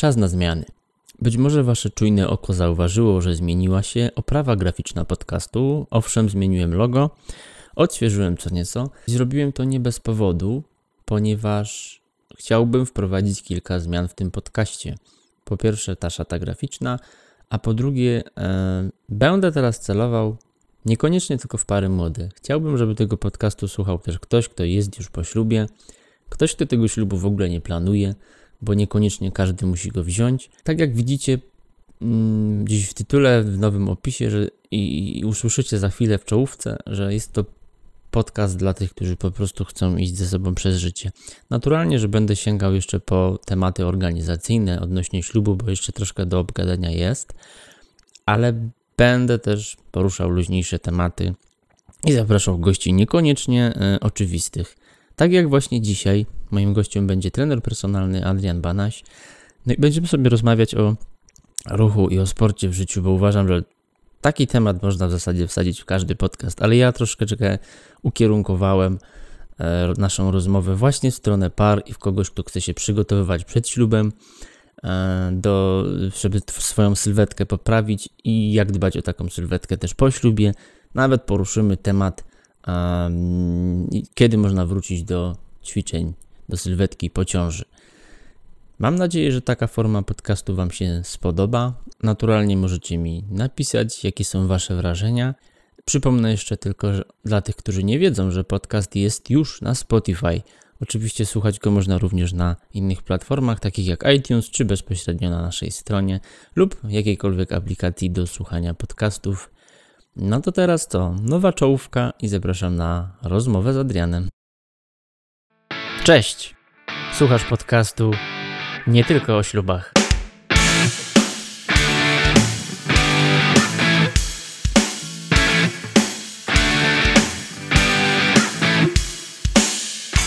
Czas na zmiany. Być może Wasze czujne oko zauważyło, że zmieniła się oprawa graficzna podcastu. Owszem, zmieniłem logo, odświeżyłem co nieco. Zrobiłem to nie bez powodu, ponieważ chciałbym wprowadzić kilka zmian w tym podcaście. Po pierwsze ta szata graficzna, a po drugie będę teraz celował niekoniecznie tylko w pary młode. Chciałbym, żeby tego podcastu słuchał też ktoś, kto jest już po ślubie, ktoś, kto tego ślubu w ogóle nie planuje, bo niekoniecznie każdy musi go wziąć. Tak jak widzicie gdzieś w tytule, w nowym opisie i usłyszycie za chwilę w czołówce, że jest to podcast dla tych, którzy po prostu chcą iść ze sobą przez życie. Naturalnie, że będę sięgał jeszcze po tematy organizacyjne odnośnie ślubu, bo jeszcze troszkę do obgadania jest, ale będę też poruszał luźniejsze tematy i zapraszał gości niekoniecznie oczywistych. Tak jak właśnie dzisiaj, moim gościem będzie trener personalny Adrian Banaś. No i będziemy sobie rozmawiać o ruchu i o sporcie w życiu, bo uważam, że taki temat można w zasadzie wsadzić w każdy podcast, ale ja troszeczkę ukierunkowałem naszą rozmowę właśnie w stronę par i w kogoś, kto chce się przygotowywać przed ślubem, żeby swoją sylwetkę poprawić i jak dbać o taką sylwetkę też po ślubie. Nawet poruszymy temat, kiedy można wrócić do ćwiczeń, do sylwetki po ciąży. Mam nadzieję, że taka forma podcastu Wam się spodoba. Naturalnie możecie mi napisać, jakie są Wasze wrażenia. Przypomnę jeszcze tylko, że dla tych, którzy nie wiedzą, że podcast jest już na Spotify. Oczywiście słuchać go można również na innych platformach, takich jak iTunes, czy bezpośrednio na naszej stronie lub jakiejkolwiek aplikacji do słuchania podcastów. No to teraz to nowa czołówka i zapraszam na rozmowę z Adrianem. Cześć! Słuchasz podcastu Nie tylko o ślubach.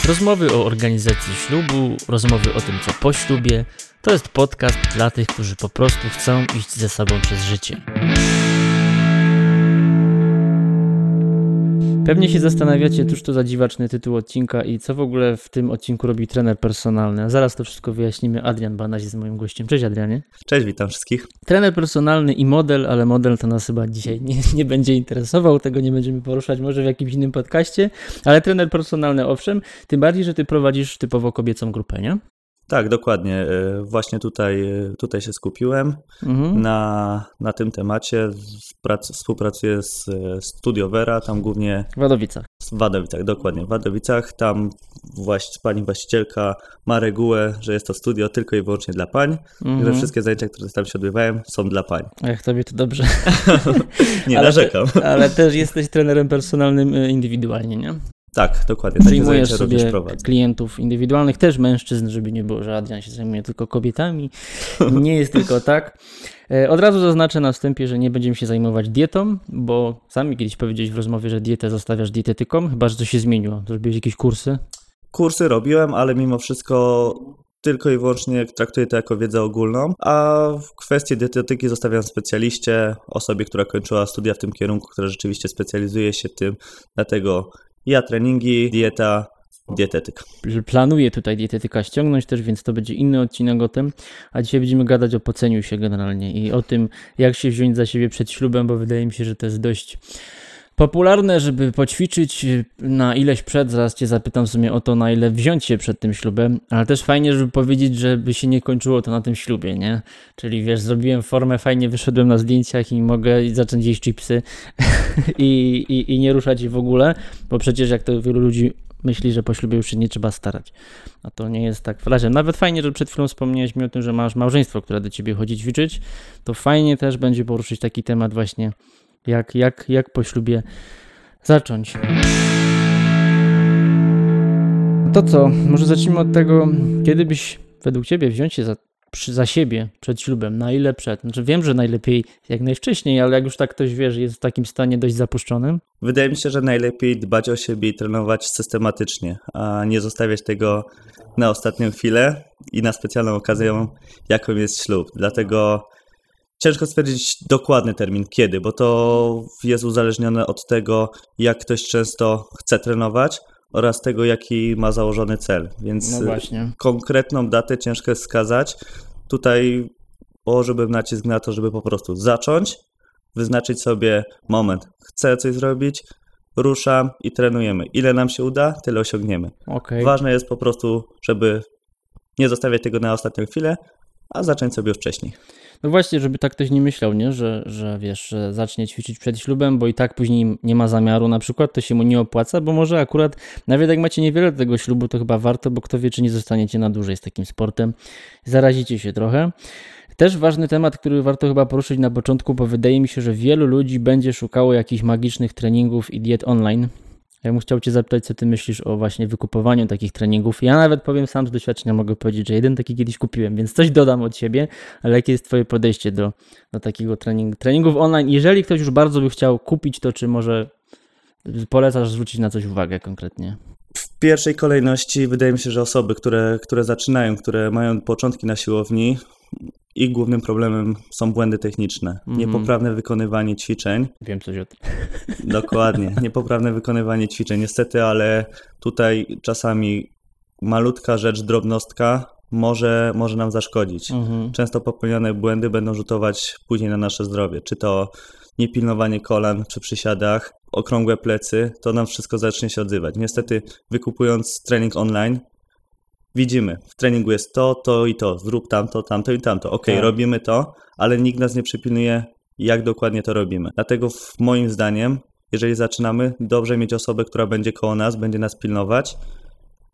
Rozmowy o organizacji ślubu, rozmowy o tym, co po ślubie. To jest podcast dla tych, którzy po prostu chcą iść ze sobą przez życie. Pewnie się zastanawiacie, cóż to za dziwaczny tytuł odcinka i co w ogóle w tym odcinku robi trener personalny. A zaraz to wszystko wyjaśnimy. Adrian Banaś jest moim gościem. Cześć Adrianie. Cześć, witam wszystkich. Trener personalny i model, ale model to nas chyba dzisiaj nie będzie interesował, tego nie będziemy poruszać może w jakimś innym podcaście, ale trener personalny owszem, tym bardziej, że ty prowadzisz typowo kobiecą grupę, nie? Tak, dokładnie. Właśnie tutaj się skupiłem na tym temacie. Współpracuję z Studio Vera, tam głównie... W Wadowicach. W Wadowicach, dokładnie. W Wadowicach tam pani właścicielka ma regułę, że jest to studio tylko i wyłącznie dla pań, że wszystkie zajęcia, które tam się odbywają, są dla pań. Ach, tobie to dobrze. Nie narzekam. Ale też jesteś trenerem personalnym indywidualnie, nie? Tak, dokładnie. Przyjmujesz sobie klientów indywidualnych, też mężczyzn, żeby nie było, że Adrian się zajmuje tylko kobietami. Nie jest tylko tak. Od razu zaznaczę na wstępie, że nie będziemy się zajmować dietą, bo sami kiedyś powiedziałeś w rozmowie, że dietę zostawiasz dietetykom, chyba że coś się zmieniło. Zrobiłeś jakieś kursy? Kursy robiłem, ale mimo wszystko tylko i wyłącznie traktuję to jako wiedzę ogólną, a w kwestii dietetyki zostawiam specjaliście, osobie, która kończyła studia w tym kierunku, która rzeczywiście specjalizuje się tym, dlatego... Ja treningi, dieta, dietetyka. Planuję tutaj dietetyka ściągnąć też, więc to będzie inny odcinek o tym, a dzisiaj będziemy gadać o poceniu się generalnie i o tym, jak się wziąć za siebie przed ślubem, bo wydaje mi się, że to jest dość popularne, żeby poćwiczyć na ileś przed, zaraz Cię zapytam w sumie o to, na ile wziąć się przed tym ślubem, ale też fajnie, żeby powiedzieć, żeby się nie kończyło to na tym ślubie, nie? Czyli wiesz, zrobiłem formę, fajnie wyszedłem na zdjęciach i mogę zacząć jeść chipsy i nie ruszać ich w ogóle, bo przecież jak to wielu ludzi myśli, że po ślubie już się nie trzeba starać. A to nie jest tak w razie. Nawet fajnie, że przed chwilą wspomniałeś mi o tym, że masz małżeństwo, które do Ciebie chodzi ćwiczyć, to fajnie też będzie poruszyć taki temat właśnie, jak po ślubie zacząć. To co? Może zacznijmy od tego, kiedy byś według Ciebie wziąć się za siebie przed ślubem? Na ile przed? Znaczy wiem, że najlepiej jak najwcześniej, ale jak już tak ktoś wie, że jest w takim stanie dość zapuszczonym? Wydaje mi się, że najlepiej dbać o siebie i trenować systematycznie, a nie zostawiać tego na ostatnią chwilę i na specjalną okazję, jaką jest ślub. Dlatego... Ciężko stwierdzić dokładny termin kiedy, bo to jest uzależnione od tego, jak ktoś często chce trenować oraz tego, jaki ma założony cel, więc konkretną datę ciężko wskazać, Tutaj położyłbym nacisk na to, żeby po prostu zacząć, wyznaczyć sobie moment, chcę coś zrobić, ruszam i trenujemy. Ile nam się uda, tyle osiągniemy. Okay. Ważne jest po prostu, żeby nie zostawiać tego na ostatnią chwilę, a zacząć sobie już wcześniej. No właśnie, żeby tak ktoś nie myślał, nie? Że wiesz, że zacznie ćwiczyć przed ślubem, bo i tak później nie ma zamiaru na przykład, to się mu nie opłaca, bo może akurat, nawet jak macie niewiele do tego ślubu, to chyba warto, bo kto wie, czy nie zostaniecie na dłużej z takim sportem, zarazicie się trochę. Też ważny temat, który warto chyba poruszyć na początku, bo wydaje mi się, że wielu ludzi będzie szukało jakichś magicznych treningów i diet online. Ja bym chciał Cię zapytać, co Ty myślisz o właśnie wykupowaniu takich treningów. Ja nawet powiem sam z doświadczenia, mogę powiedzieć, że jeden taki kiedyś kupiłem, więc coś dodam od siebie, ale jakie jest Twoje podejście do takiego treningów online? Jeżeli ktoś już bardzo by chciał kupić, to czy może polecasz zwrócić na coś uwagę konkretnie? W pierwszej kolejności wydaje mi się, że osoby, które zaczynają, które mają początki na siłowni, ich głównym problemem są błędy techniczne, niepoprawne wykonywanie ćwiczeń. Wiem coś o tym. Dokładnie, niepoprawne wykonywanie ćwiczeń. Niestety, ale tutaj czasami malutka rzecz, drobnostka może nam zaszkodzić. Często popełnione błędy będą rzutować później na nasze zdrowie. Czy to niepilnowanie kolan przy przysiadach, okrągłe plecy, to nam wszystko zacznie się odzywać. Niestety, wykupując trening online, widzimy, w treningu jest to i to, zrób tamto, tamto i tamto. Okej, robimy to, ale nikt nas nie przypilnuje, jak dokładnie to robimy. Dlatego moim zdaniem, jeżeli zaczynamy, dobrze mieć osobę, która będzie koło nas, będzie nas pilnować,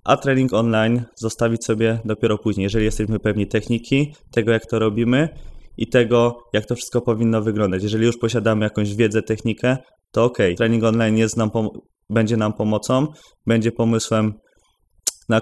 a trening online zostawić sobie dopiero później, jeżeli jesteśmy pewni techniki, tego jak to robimy i tego jak to wszystko powinno wyglądać. Jeżeli już posiadamy jakąś wiedzę, technikę, to okej. Trening online jest będzie nam pomocą, będzie pomysłem na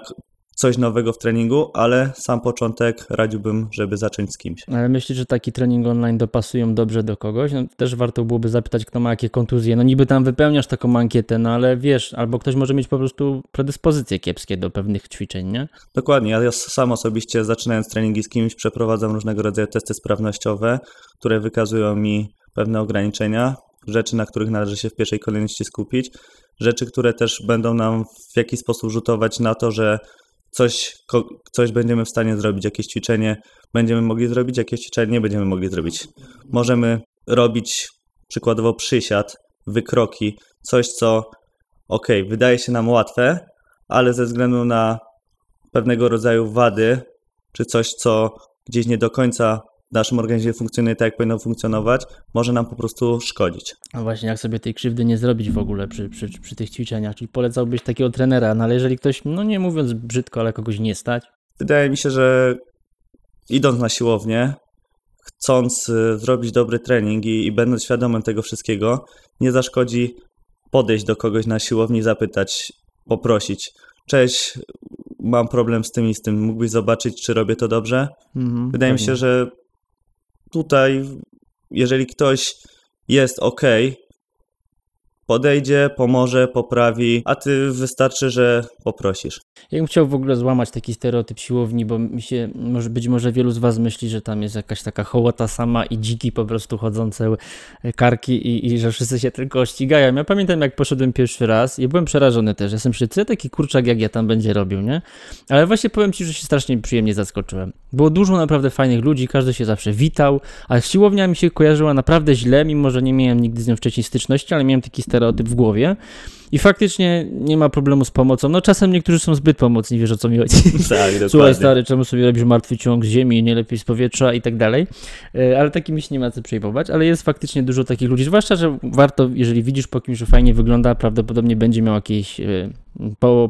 coś nowego w treningu, ale sam początek radziłbym, żeby zacząć z kimś. Ale myślisz, że taki trening online dopasują dobrze do kogoś? No, też warto byłoby zapytać, kto ma jakie kontuzje. No niby tam wypełniasz taką ankietę, no ale wiesz, albo ktoś może mieć po prostu predyspozycje kiepskie do pewnych ćwiczeń, nie? Dokładnie. Ja sam osobiście, zaczynając treningi z kimś, przeprowadzam różnego rodzaju testy sprawnościowe, które wykazują mi pewne ograniczenia, rzeczy, na których należy się w pierwszej kolejności skupić, rzeczy, które też będą nam w jakiś sposób rzutować na to, że coś będziemy w stanie zrobić, jakieś ćwiczenie będziemy mogli zrobić, jakieś ćwiczenie nie będziemy mogli zrobić. Możemy robić przykładowo przysiad, wykroki, coś co wydaje się nam łatwe, ale ze względu na pewnego rodzaju wady, czy coś co gdzieś nie do końca w naszym organizmie funkcjonuje tak, jak powinno funkcjonować, może nam po prostu szkodzić. A właśnie, jak sobie tej krzywdy nie zrobić w ogóle przy tych ćwiczeniach? Czyli polecałbyś takiego trenera, no ale jeżeli ktoś, no nie mówiąc brzydko, ale kogoś nie stać? Wydaje mi się, że idąc na siłownię, chcąc zrobić dobry trening i będąc świadomym tego wszystkiego, nie zaszkodzi podejść do kogoś na siłowni, zapytać, poprosić. Cześć, mam problem z tym i z tym, mógłbyś zobaczyć, czy robię to dobrze? Wydaje mi się, że tutaj, jeżeli ktoś jest podejdzie, pomoże, poprawi, a ty wystarczy, że poprosisz. Ja bym chciał w ogóle złamać taki stereotyp siłowni, bo być może wielu z was myśli, że tam jest jakaś taka hołota sama i dziki po prostu chodzące karki i że wszyscy się tylko ścigają. Ja pamiętam, jak poszedłem pierwszy raz i byłem przerażony też. Ja sobie myślę, co taki kurczak jak ja tam będzie robił, nie? Ale właśnie powiem ci, że się strasznie przyjemnie zaskoczyłem. Było dużo naprawdę fajnych ludzi, każdy się zawsze witał, a siłownia mi się kojarzyła naprawdę źle, mimo że nie miałem nigdy z nią wcześniej styczności, ale miałem taki stereotyp w głowie i faktycznie nie ma problemu z pomocą. No czasem niektórzy są zbyt pomocni, wiesz o co mi chodzi. Tak, słuchaj stary, czemu sobie robisz martwy ciąg z ziemi, nie lepiej z powietrza i tak dalej. Ale takimi się nie ma co przejmować, ale jest faktycznie dużo takich ludzi, zwłaszcza, że warto, jeżeli widzisz po kimś, że fajnie wygląda, prawdopodobnie będzie miał jakieś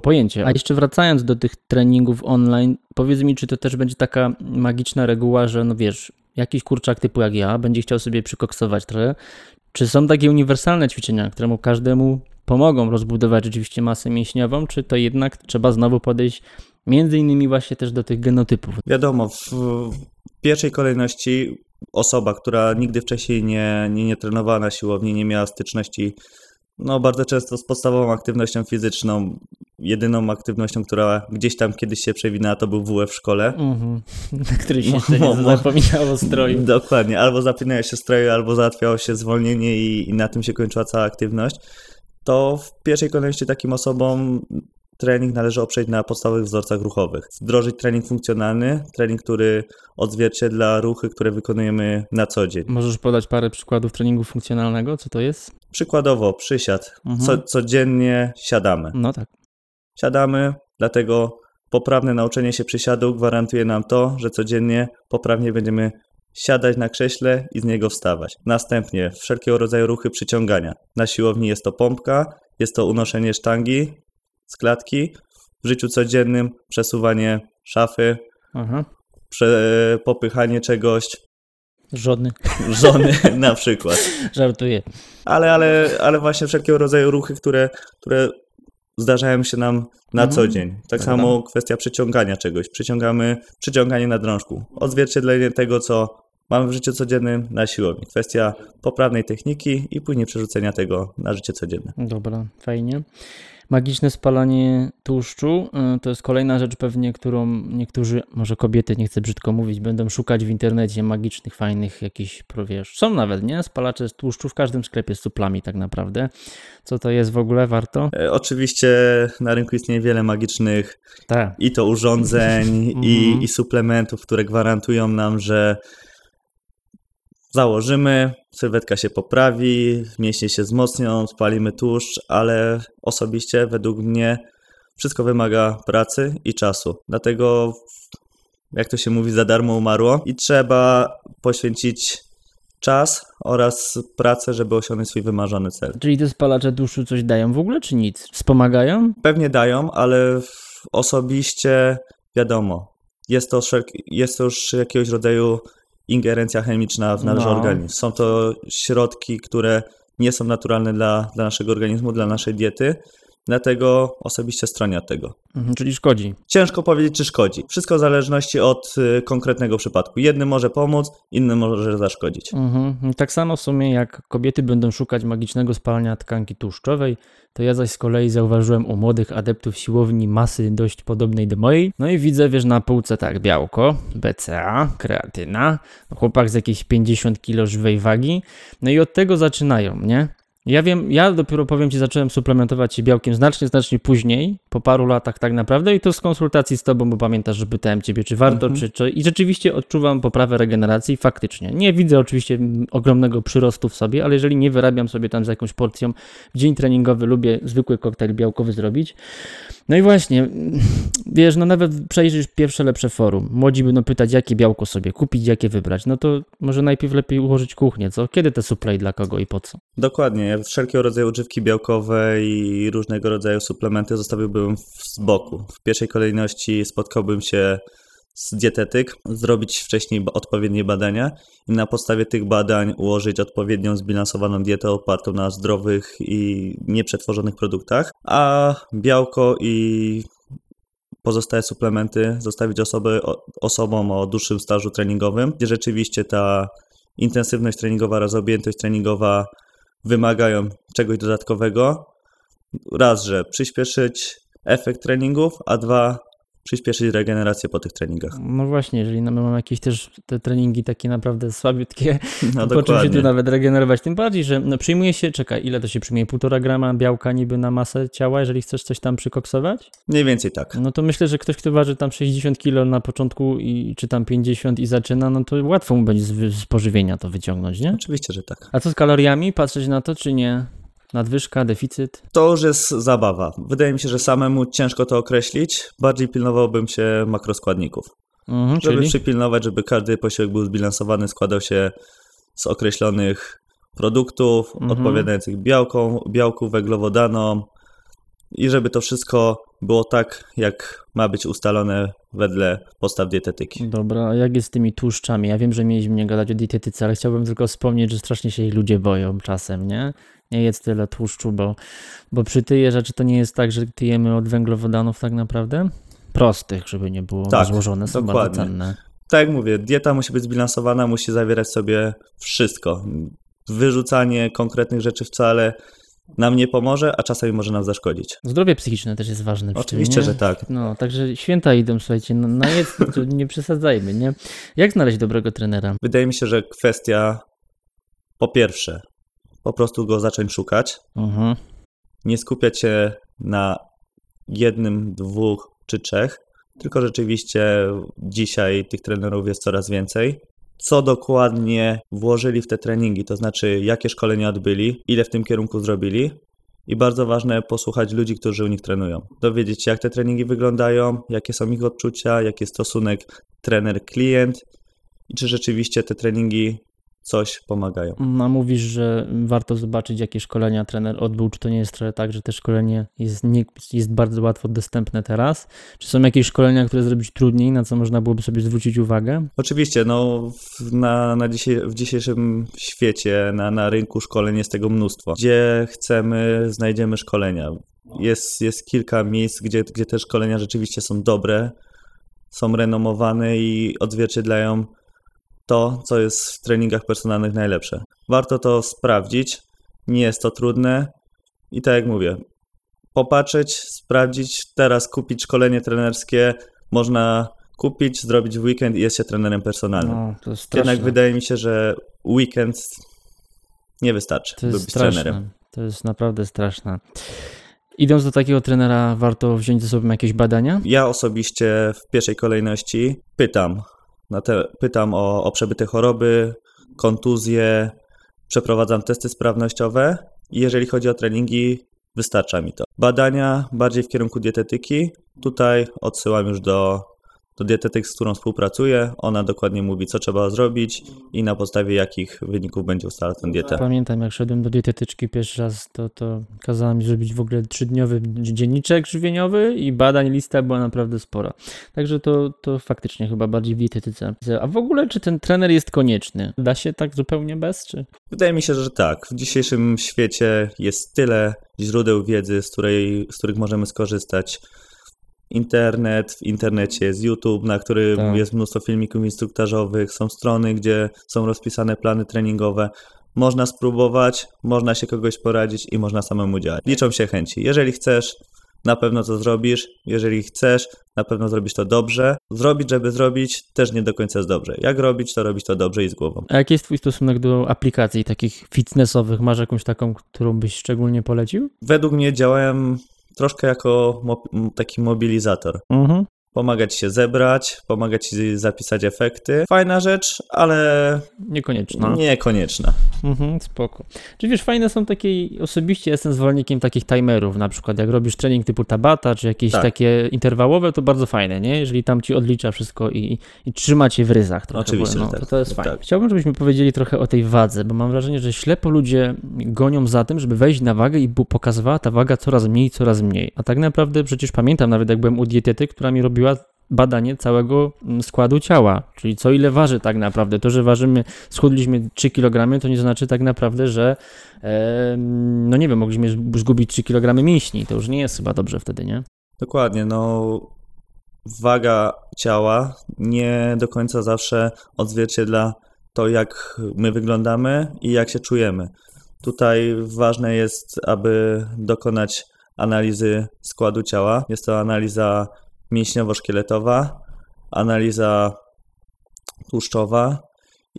pojęcie. A jeszcze wracając do tych treningów online, powiedz mi, czy to też będzie taka magiczna reguła, że no wiesz, jakiś kurczak typu jak ja będzie chciał sobie przykoksować trochę. Czy są takie uniwersalne ćwiczenia, któremu każdemu pomogą rozbudować rzeczywiście masę mięśniową, czy to jednak trzeba znowu podejść między innymi właśnie też do tych genotypów? Wiadomo, w pierwszej kolejności osoba, która nigdy wcześniej nie trenowała na siłowni, nie miała styczności bardzo często z podstawową aktywnością fizyczną, jedyną aktywnością, która gdzieś tam kiedyś się przewinęła, to był WF w szkole. Na której się zapominało stroju. Dokładnie, albo zapinało się stroju, albo załatwiało się zwolnienie i na tym się kończyła cała aktywność. To w pierwszej kolejności takim osobom Trening należy oprzeć na podstawowych wzorcach ruchowych. Wdrożyć trening funkcjonalny, trening, który odzwierciedla ruchy, które wykonujemy na co dzień. Możesz podać parę przykładów treningu funkcjonalnego? Co to jest? Przykładowo przysiad. Codziennie siadamy. No tak. Siadamy, dlatego poprawne nauczenie się przysiadu gwarantuje nam to, że codziennie poprawnie będziemy siadać na krześle i z niego wstawać. Następnie wszelkiego rodzaju ruchy przyciągania. Na siłowni jest to pompka, jest to unoszenie sztangi z klatki, w życiu codziennym przesuwanie szafy, popychanie czegoś. Żony na przykład. Żartuję. Ale właśnie wszelkiego rodzaju ruchy, które zdarzają się nam na co dzień. Tak samo kwestia przyciągania czegoś. Przyciąganie na drążku. Odzwierciedlenie tego, co mamy w życiu codziennym na siłowni. Kwestia poprawnej techniki i później przerzucenia tego na życie codzienne. Dobra, fajnie. Magiczne spalanie tłuszczu to jest kolejna rzecz pewnie, którą niektórzy, może kobiety, nie chcę brzydko mówić, będą szukać w internecie magicznych, fajnych jakichś, są nawet, nie? Spalacze z tłuszczu w każdym sklepie z suplami tak naprawdę. Co to jest w ogóle? Warto? Oczywiście na rynku istnieje wiele magicznych i to urządzeń i suplementów, które gwarantują nam, że założymy, sylwetka się poprawi, mięśnie się wzmocnią, spalimy tłuszcz, ale osobiście według mnie wszystko wymaga pracy i czasu. Dlatego, jak to się mówi, za darmo umarło i trzeba poświęcić czas oraz pracę, żeby osiągnąć swój wymarzony cel. Czyli te spalacze tłuszczu coś dają w ogóle, czy nic? Wspomagają? Pewnie dają, ale osobiście wiadomo, jest to już jakiegoś rodzaju ingerencja chemiczna w nasz organizm. Są to środki, które nie są naturalne dla naszego organizmu, dla naszej diety, dlatego osobiście stronię od tego. Czyli szkodzi? Ciężko powiedzieć, czy szkodzi. Wszystko w zależności od konkretnego przypadku. Jednym może pomóc, innym może zaszkodzić. Tak samo w sumie jak kobiety będą szukać magicznego spalania tkanki tłuszczowej, to ja zaś z kolei zauważyłem u młodych adeptów siłowni masy dość podobnej do mojej. No i widzę, wiesz, na półce tak białko, BCAA, kreatyna, chłopak z jakiejś 50 kg żywej wagi, no i od tego zaczynają, nie? Ja dopiero powiem Ci, zacząłem suplementować się białkiem znacznie później, po paru latach tak naprawdę i to z konsultacji z Tobą, bo pamiętasz, że pytałem Ciebie, czy warto, czy... I rzeczywiście odczuwam poprawę regeneracji faktycznie. Nie widzę oczywiście ogromnego przyrostu w sobie, ale jeżeli nie wyrabiam sobie tam z jakąś porcją, w dzień treningowy lubię zwykły koktajl białkowy zrobić. No i właśnie, wiesz, no nawet przejrzysz pierwsze lepsze forum. Młodzi będą pytać, jakie białko sobie kupić, jakie wybrać. No to może najpierw lepiej ułożyć kuchnię, co? Kiedy te suple dla kogo i po co? Dokładnie. Wszelkiego rodzaju odżywki białkowe i różnego rodzaju suplementy zostawiłbym z boku. W pierwszej kolejności spotkałbym się z dietetyk, zrobić wcześniej odpowiednie badania i na podstawie tych badań ułożyć odpowiednią zbilansowaną dietę opartą na zdrowych i nieprzetworzonych produktach, a białko i pozostałe suplementy zostawić osobom o dłuższym stażu treningowym, gdzie rzeczywiście ta intensywność treningowa oraz objętość treningowa wymagają czegoś dodatkowego. Raz, że przyspieszyć efekt treningów, a dwa, przyspieszyć regenerację po tych treningach. No właśnie, jeżeli mamy jakieś też te treningi takie naprawdę słabiutkie, no to po czym się tu nawet regenerować, tym bardziej, że przyjmuje się, ile to się przyjmuje? 1,5 grama białka niby na masę ciała, jeżeli chcesz coś tam przykoksować? Mniej więcej tak. No to myślę, że ktoś, kto waży tam 60 kg na początku czy tam 50 i zaczyna, no to łatwo mu będzie z pożywienia to wyciągnąć, nie? Oczywiście, że tak. A co z kaloriami? Patrzeć na to, czy nie? Nadwyżka, deficyt? To już jest zabawa. Wydaje mi się, że samemu ciężko to określić. Bardziej pilnowałbym się makroskładników. Żeby przypilnować, żeby każdy posiłek był zbilansowany, składał się z określonych produktów, odpowiadających białku, węglowodanom i żeby to wszystko było tak, jak ma być ustalone wedle postaw dietetyki. Dobra, a jak jest z tymi tłuszczami? Ja wiem, że mieliśmy nie gadać o dietetyce, ale chciałbym tylko wspomnieć, że strasznie się ich ludzie boją czasem, nie? Nie jedz tyle tłuszczu, bo przy tyje rzeczy to nie jest tak, że tyjemy od węglowodanów tak naprawdę? Prostych, żeby nie było złożone, są dokładnie. Bardzo cenne. Tak jak mówię, dieta musi być zbilansowana, musi zawierać sobie wszystko. Wyrzucanie konkretnych rzeczy wcale nam nie pomoże, a czasami może nam zaszkodzić. Zdrowie psychiczne też jest ważne. Oczywiście, że tak. No, także święta idą, słuchajcie, na jedz, nie przesadzajmy, nie? Jak znaleźć dobrego trenera? Wydaje mi się, że kwestia po pierwsze, po prostu go zacząć szukać, nie skupiać się na jednym, dwóch czy trzech, tylko rzeczywiście dzisiaj tych trenerów jest coraz więcej. Co dokładnie włożyli w te treningi, to znaczy jakie szkolenia odbyli, ile w tym kierunku zrobili i bardzo ważne posłuchać ludzi, którzy u nich trenują. Dowiedzieć się, jak te treningi wyglądają, jakie są ich odczucia, jaki jest stosunek trener-klient i czy rzeczywiście te treningi coś pomagają. A mówisz, że warto zobaczyć, jakie szkolenia trener odbył, czy to nie jest trochę tak, że te szkolenie jest bardzo łatwo dostępne teraz? Czy są jakieś szkolenia, które zrobić trudniej, na co można byłoby sobie zwrócić uwagę? Oczywiście, no w dzisiejszym świecie, na rynku szkoleń jest tego mnóstwo. Gdzie chcemy, znajdziemy szkolenia. Jest kilka miejsc, gdzie te szkolenia rzeczywiście są dobre, są renomowane i odzwierciedlają to, co jest w treningach personalnych najlepsze. Warto to sprawdzić, nie jest to trudne i tak jak mówię, popatrzeć, sprawdzić, teraz kupić szkolenie trenerskie, można kupić, zrobić w weekend i jest się trenerem personalnym. No, to jest straszne. Jednak wydaje mi się, że weekend nie wystarczy, by być trenerem. To jest naprawdę straszne. Idąc do takiego trenera, warto wziąć ze sobą jakieś badania? Ja osobiście w pierwszej kolejności pytam o przebyte choroby, kontuzje, przeprowadzam testy sprawnościowe i jeżeli chodzi o treningi, wystarcza mi to. Badania bardziej w kierunku dietetyki. Tutaj odsyłam już do dietetyk, z którą współpracuję. Ona dokładnie mówi, co trzeba zrobić i na podstawie jakich wyników będzie ustalała tę dietę. Pamiętam, jak szedłem do dietetyczki pierwszy raz, to kazała mi zrobić w ogóle 3-dniowy dzienniczek żywieniowy i badań lista była naprawdę spora. Także to faktycznie chyba bardziej w dietetyce. A w ogóle czy ten trener jest konieczny? Da się tak zupełnie bez? Czy? Wydaje mi się, że tak. W dzisiejszym świecie jest tyle źródeł wiedzy, z których możemy skorzystać. W internecie jest YouTube, na którym jest mnóstwo filmików instruktażowych, są strony, gdzie są rozpisane plany treningowe. Można spróbować, można się kogoś poradzić i można samemu działać. Liczą się chęci. Jeżeli chcesz, na pewno to zrobisz. Jeżeli chcesz, na pewno zrobisz to dobrze. Zrobić, żeby zrobić, też nie do końca jest dobrze. Jak robić, to robić to dobrze i z głową. A jaki jest twój stosunek do aplikacji takich fitnessowych? Masz jakąś taką, którą byś szczególnie polecił? Według mnie działałem troszkę jako taki mobilizator. Mhm. Pomaga ci się zebrać, pomaga ci zapisać efekty. Fajna rzecz, ale niekonieczna. Mhm, spoko. Czy wiesz, fajne są takie, osobiście jestem zwolennikiem takich timerów, na przykład jak robisz trening typu Tabata, czy jakieś takie interwałowe, to bardzo fajne, nie? Jeżeli tam ci odlicza wszystko i trzyma cię w ryzach trochę. Oczywiście, no, to jest fajne. Tak. Chciałbym, żebyśmy powiedzieli trochę o tej wadze, bo mam wrażenie, że ślepo ludzie gonią za tym, żeby wejść na wagę i pokazywała ta waga coraz mniej. A tak naprawdę przecież pamiętam nawet, jak byłem u dietetyk, która mi robiła badanie całego składu ciała, czyli co ile waży tak naprawdę. To, że schudliśmy 3 kg, to nie znaczy tak naprawdę, że mogliśmy zgubić 3 kg mięśni. To już nie jest chyba dobrze wtedy, nie? Dokładnie, waga ciała nie do końca zawsze odzwierciedla to, jak my wyglądamy i jak się czujemy. Tutaj ważne jest, aby dokonać analizy składu ciała. Jest to analiza mięśniowo-szkieletowa, analiza tłuszczowa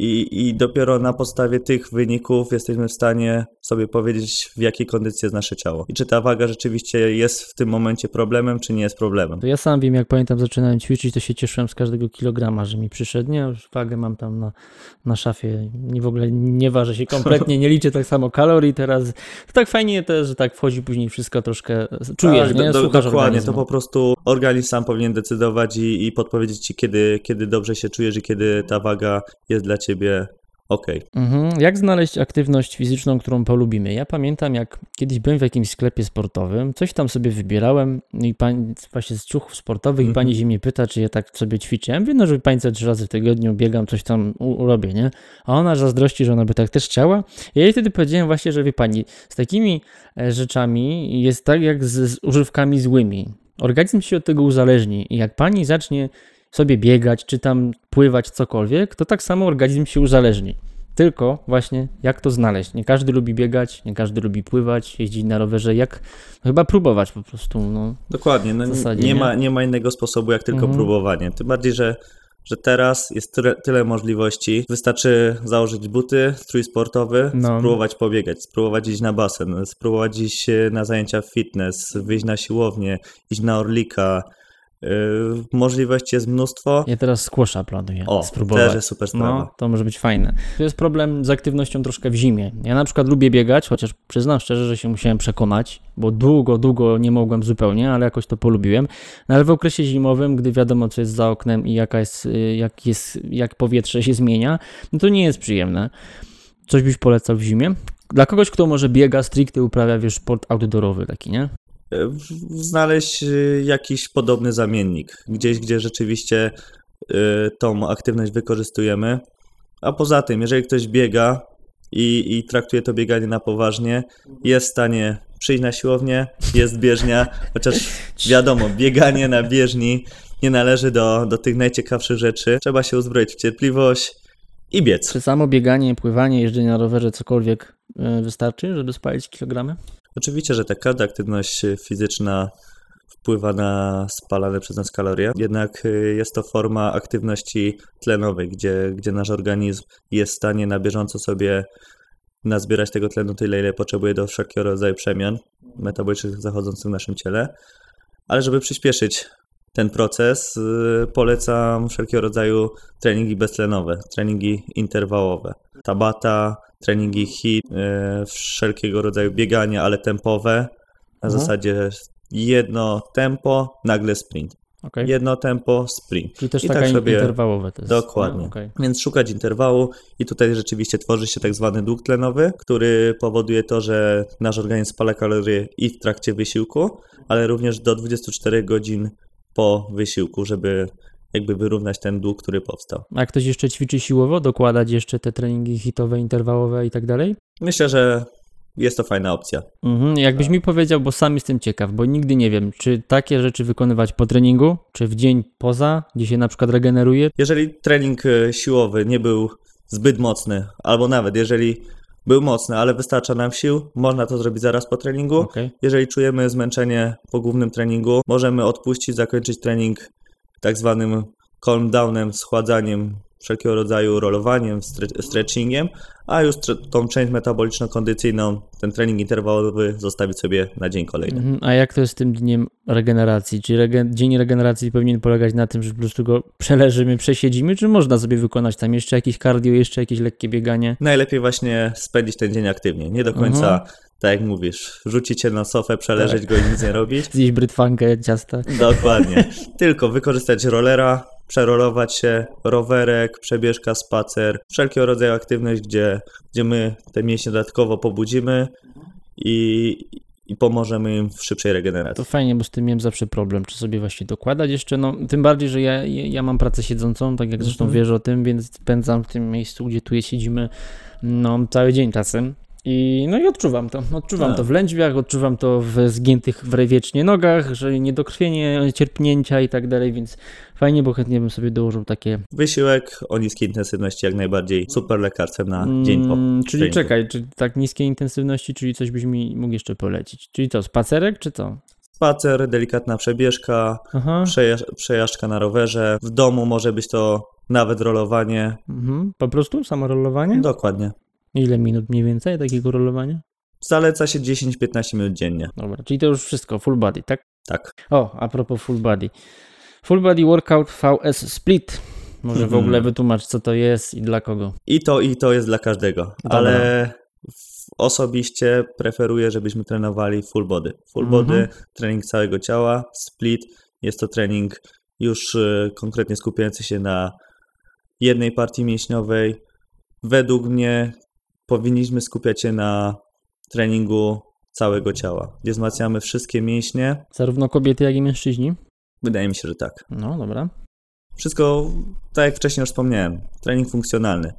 i dopiero na podstawie tych wyników jesteśmy w stanie sobie powiedzieć, w jakiej kondycji jest nasze ciało i czy ta waga rzeczywiście jest w tym momencie problemem, czy nie jest problemem. To ja sam wiem, jak pamiętam, zaczynałem ćwiczyć, to się cieszyłem z każdego kilograma, że mi przyszedł. Nie, już wagę mam tam na szafie, w ogóle nie ważę się kompletnie, nie liczę tak samo kalorii teraz. To tak fajnie też, że tak wchodzi później wszystko troszkę, czujesz, nie? Dokładnie, organizmu. To po prostu organizm sam powinien decydować i podpowiedzieć ci, kiedy dobrze się czujesz i kiedy ta waga jest dla ciebie okej. Mhm. Jak znaleźć aktywność fizyczną, którą polubimy? Ja pamiętam, jak kiedyś byłem w jakimś sklepie sportowym, coś tam sobie wybierałem i właśnie z ciuchów sportowych i pani się mnie pyta, czy ja tak sobie ćwiczę. Ja mówię, że pani co 3 razy w tygodniu biegam, coś tam robię, nie? A ona zazdrości, że ona by tak też chciała. Ja jej wtedy powiedziałem właśnie, że wie pani, z takimi rzeczami jest tak jak z używkami złymi. Organizm się od tego uzależni i jak pani zacznie sobie biegać, czy tam pływać, cokolwiek, to tak samo organizm się uzależni. Tylko właśnie jak to znaleźć? Nie każdy lubi biegać, nie każdy lubi pływać, jeździć na rowerze, chyba próbować po prostu. Dokładnie, w zasadzie, nie ma innego sposobu jak tylko próbowanie. Tym bardziej, że że teraz jest tyle możliwości. Wystarczy założyć buty, strój sportowy, spróbować pobiegać, spróbować iść na basen, spróbować iść na zajęcia fitness, wyjść na siłownię, iść na Orlika. Możliwości jest mnóstwo. Ja teraz squasha planuję spróbować. Też jest super sprawa. No, to może być fajne. To jest problem z aktywnością troszkę w zimie. Ja na przykład lubię biegać, chociaż przyznam szczerze, że się musiałem przekonać, bo długo nie mogłem zupełnie, ale jakoś to polubiłem. No, ale w okresie zimowym, gdy wiadomo, co jest za oknem i jak powietrze się zmienia, no to nie jest przyjemne. Coś byś polecał w zimie? Dla kogoś, kto może biega, stricte uprawia, wiesz, sport outdoorowy taki, nie? Znaleźć jakiś podobny zamiennik, gdzieś, gdzie rzeczywiście tą aktywność wykorzystujemy, a poza tym, jeżeli ktoś biega i traktuje to bieganie na poważnie, jest w stanie przyjść na siłownię, jest bieżnia, chociaż wiadomo, bieganie na bieżni nie należy do tych najciekawszych rzeczy, trzeba się uzbroić w cierpliwość i biec. Czy samo bieganie, pływanie, jeżdżenie na rowerze, cokolwiek wystarczy, żeby spalić kilogramy? Oczywiście, że tak, każda aktywność fizyczna wpływa na spalane przez nas kalorie, jednak jest to forma aktywności tlenowej, gdzie nasz organizm jest w stanie na bieżąco sobie nazbierać tego tlenu tyle, ile potrzebuje do wszelkiego rodzaju przemian metabolicznych zachodzących w naszym ciele. Ale żeby przyspieszyć ten proces, polecam wszelkiego rodzaju treningi beztlenowe, treningi interwałowe, Tabata, treningi HIIT, wszelkiego rodzaju biegania, ale tempowe, na zasadzie jedno tempo, nagle sprint. Okay. Jedno tempo, sprint. Czyli też tak sobie interwałowe to jest. Dokładnie. Okay. Więc szukać interwału i tutaj rzeczywiście tworzy się tak zwany dług tlenowy, który powoduje to, że nasz organizm spala kalorie i w trakcie wysiłku, ale również do 24 godzin po wysiłku, żeby jakby wyrównać ten dług, który powstał. A ktoś jeszcze ćwiczy siłowo? Dokładać jeszcze te treningi hitowe, interwałowe i tak dalej? Myślę, że jest to fajna opcja. Jakbyś mi powiedział, bo sam jestem ciekaw, bo nigdy nie wiem, czy takie rzeczy wykonywać po treningu, czy w dzień poza, gdzie się na przykład regeneruje? Jeżeli trening siłowy nie był zbyt mocny, albo nawet jeżeli był mocny, ale wystarcza nam sił, można to zrobić zaraz po treningu. Okay. Jeżeli czujemy zmęczenie po głównym treningu, możemy odpuścić, zakończyć trening tak zwanym calm downem, schładzaniem, wszelkiego rodzaju rolowaniem, stretchingiem, a już tą część metaboliczno-kondycyjną, ten trening interwałowy zostawić sobie na dzień kolejny. A jak to jest z tym dniem regeneracji? Czy dzień regeneracji powinien polegać na tym, że po prostu go przeleżymy, przesiedzimy, czy można sobie wykonać tam jeszcze jakieś cardio, jeszcze jakieś lekkie bieganie? Najlepiej właśnie spędzić ten dzień aktywnie, nie do końca... Tak jak mówisz, rzucić się na sofę, przeleżeć go i nic nie robić. Zjeść brytwankę, ciasta. Dokładnie. Tylko wykorzystać rolera, przerolować się, rowerek, przebieszka, spacer, wszelkiego rodzaju aktywność, gdzie my te mięśnie dodatkowo pobudzimy i pomożemy im w szybszej regeneracji. To fajnie, bo z tym miałem zawsze problem, czy sobie właśnie dokładać jeszcze, no tym bardziej, że ja mam pracę siedzącą, tak jak zresztą wiesz o tym, więc spędzam w tym miejscu, gdzie tu siedzimy, no cały dzień czasem. I odczuwam to. Odczuwam to w lędźwiach, odczuwam to w zgiętych wiecznie nogach, że niedokrwienie, cierpnięcia i tak dalej, więc fajnie, bo chętnie bym sobie dołożył takie... Wysiłek o niskiej intensywności jak najbardziej, super lekarstwem na dzień po czyli treningu. Czekaj, czy tak niskiej intensywności, czyli coś byś mi mógł jeszcze polecić? Czyli to spacerek, czy co? Spacer, delikatna przebieżka, przejażdżka na rowerze, w domu może być to nawet rolowanie. Po prostu samo rolowanie? Dokładnie. Ile minut mniej więcej takiego rolowania? Zaleca się 10-15 minut dziennie. Dobra, czyli to już wszystko, full body, tak? Tak. O, a propos full body. Full body workout VS split. Może w ogóle wytłumacz, co to jest i dla kogo. I to jest dla każdego, dobra. Ale osobiście preferuję, żebyśmy trenowali full body. Full body, trening całego ciała, split jest to trening już konkretnie skupiający się na jednej partii mięśniowej. Według mnie powinniśmy skupiać się na treningu całego ciała, gdzie wzmacniamy wszystkie mięśnie. Zarówno kobiety, jak i mężczyźni? Wydaje mi się, że tak. No, dobra. Wszystko, tak jak wcześniej już wspomniałem, trening funkcjonalny.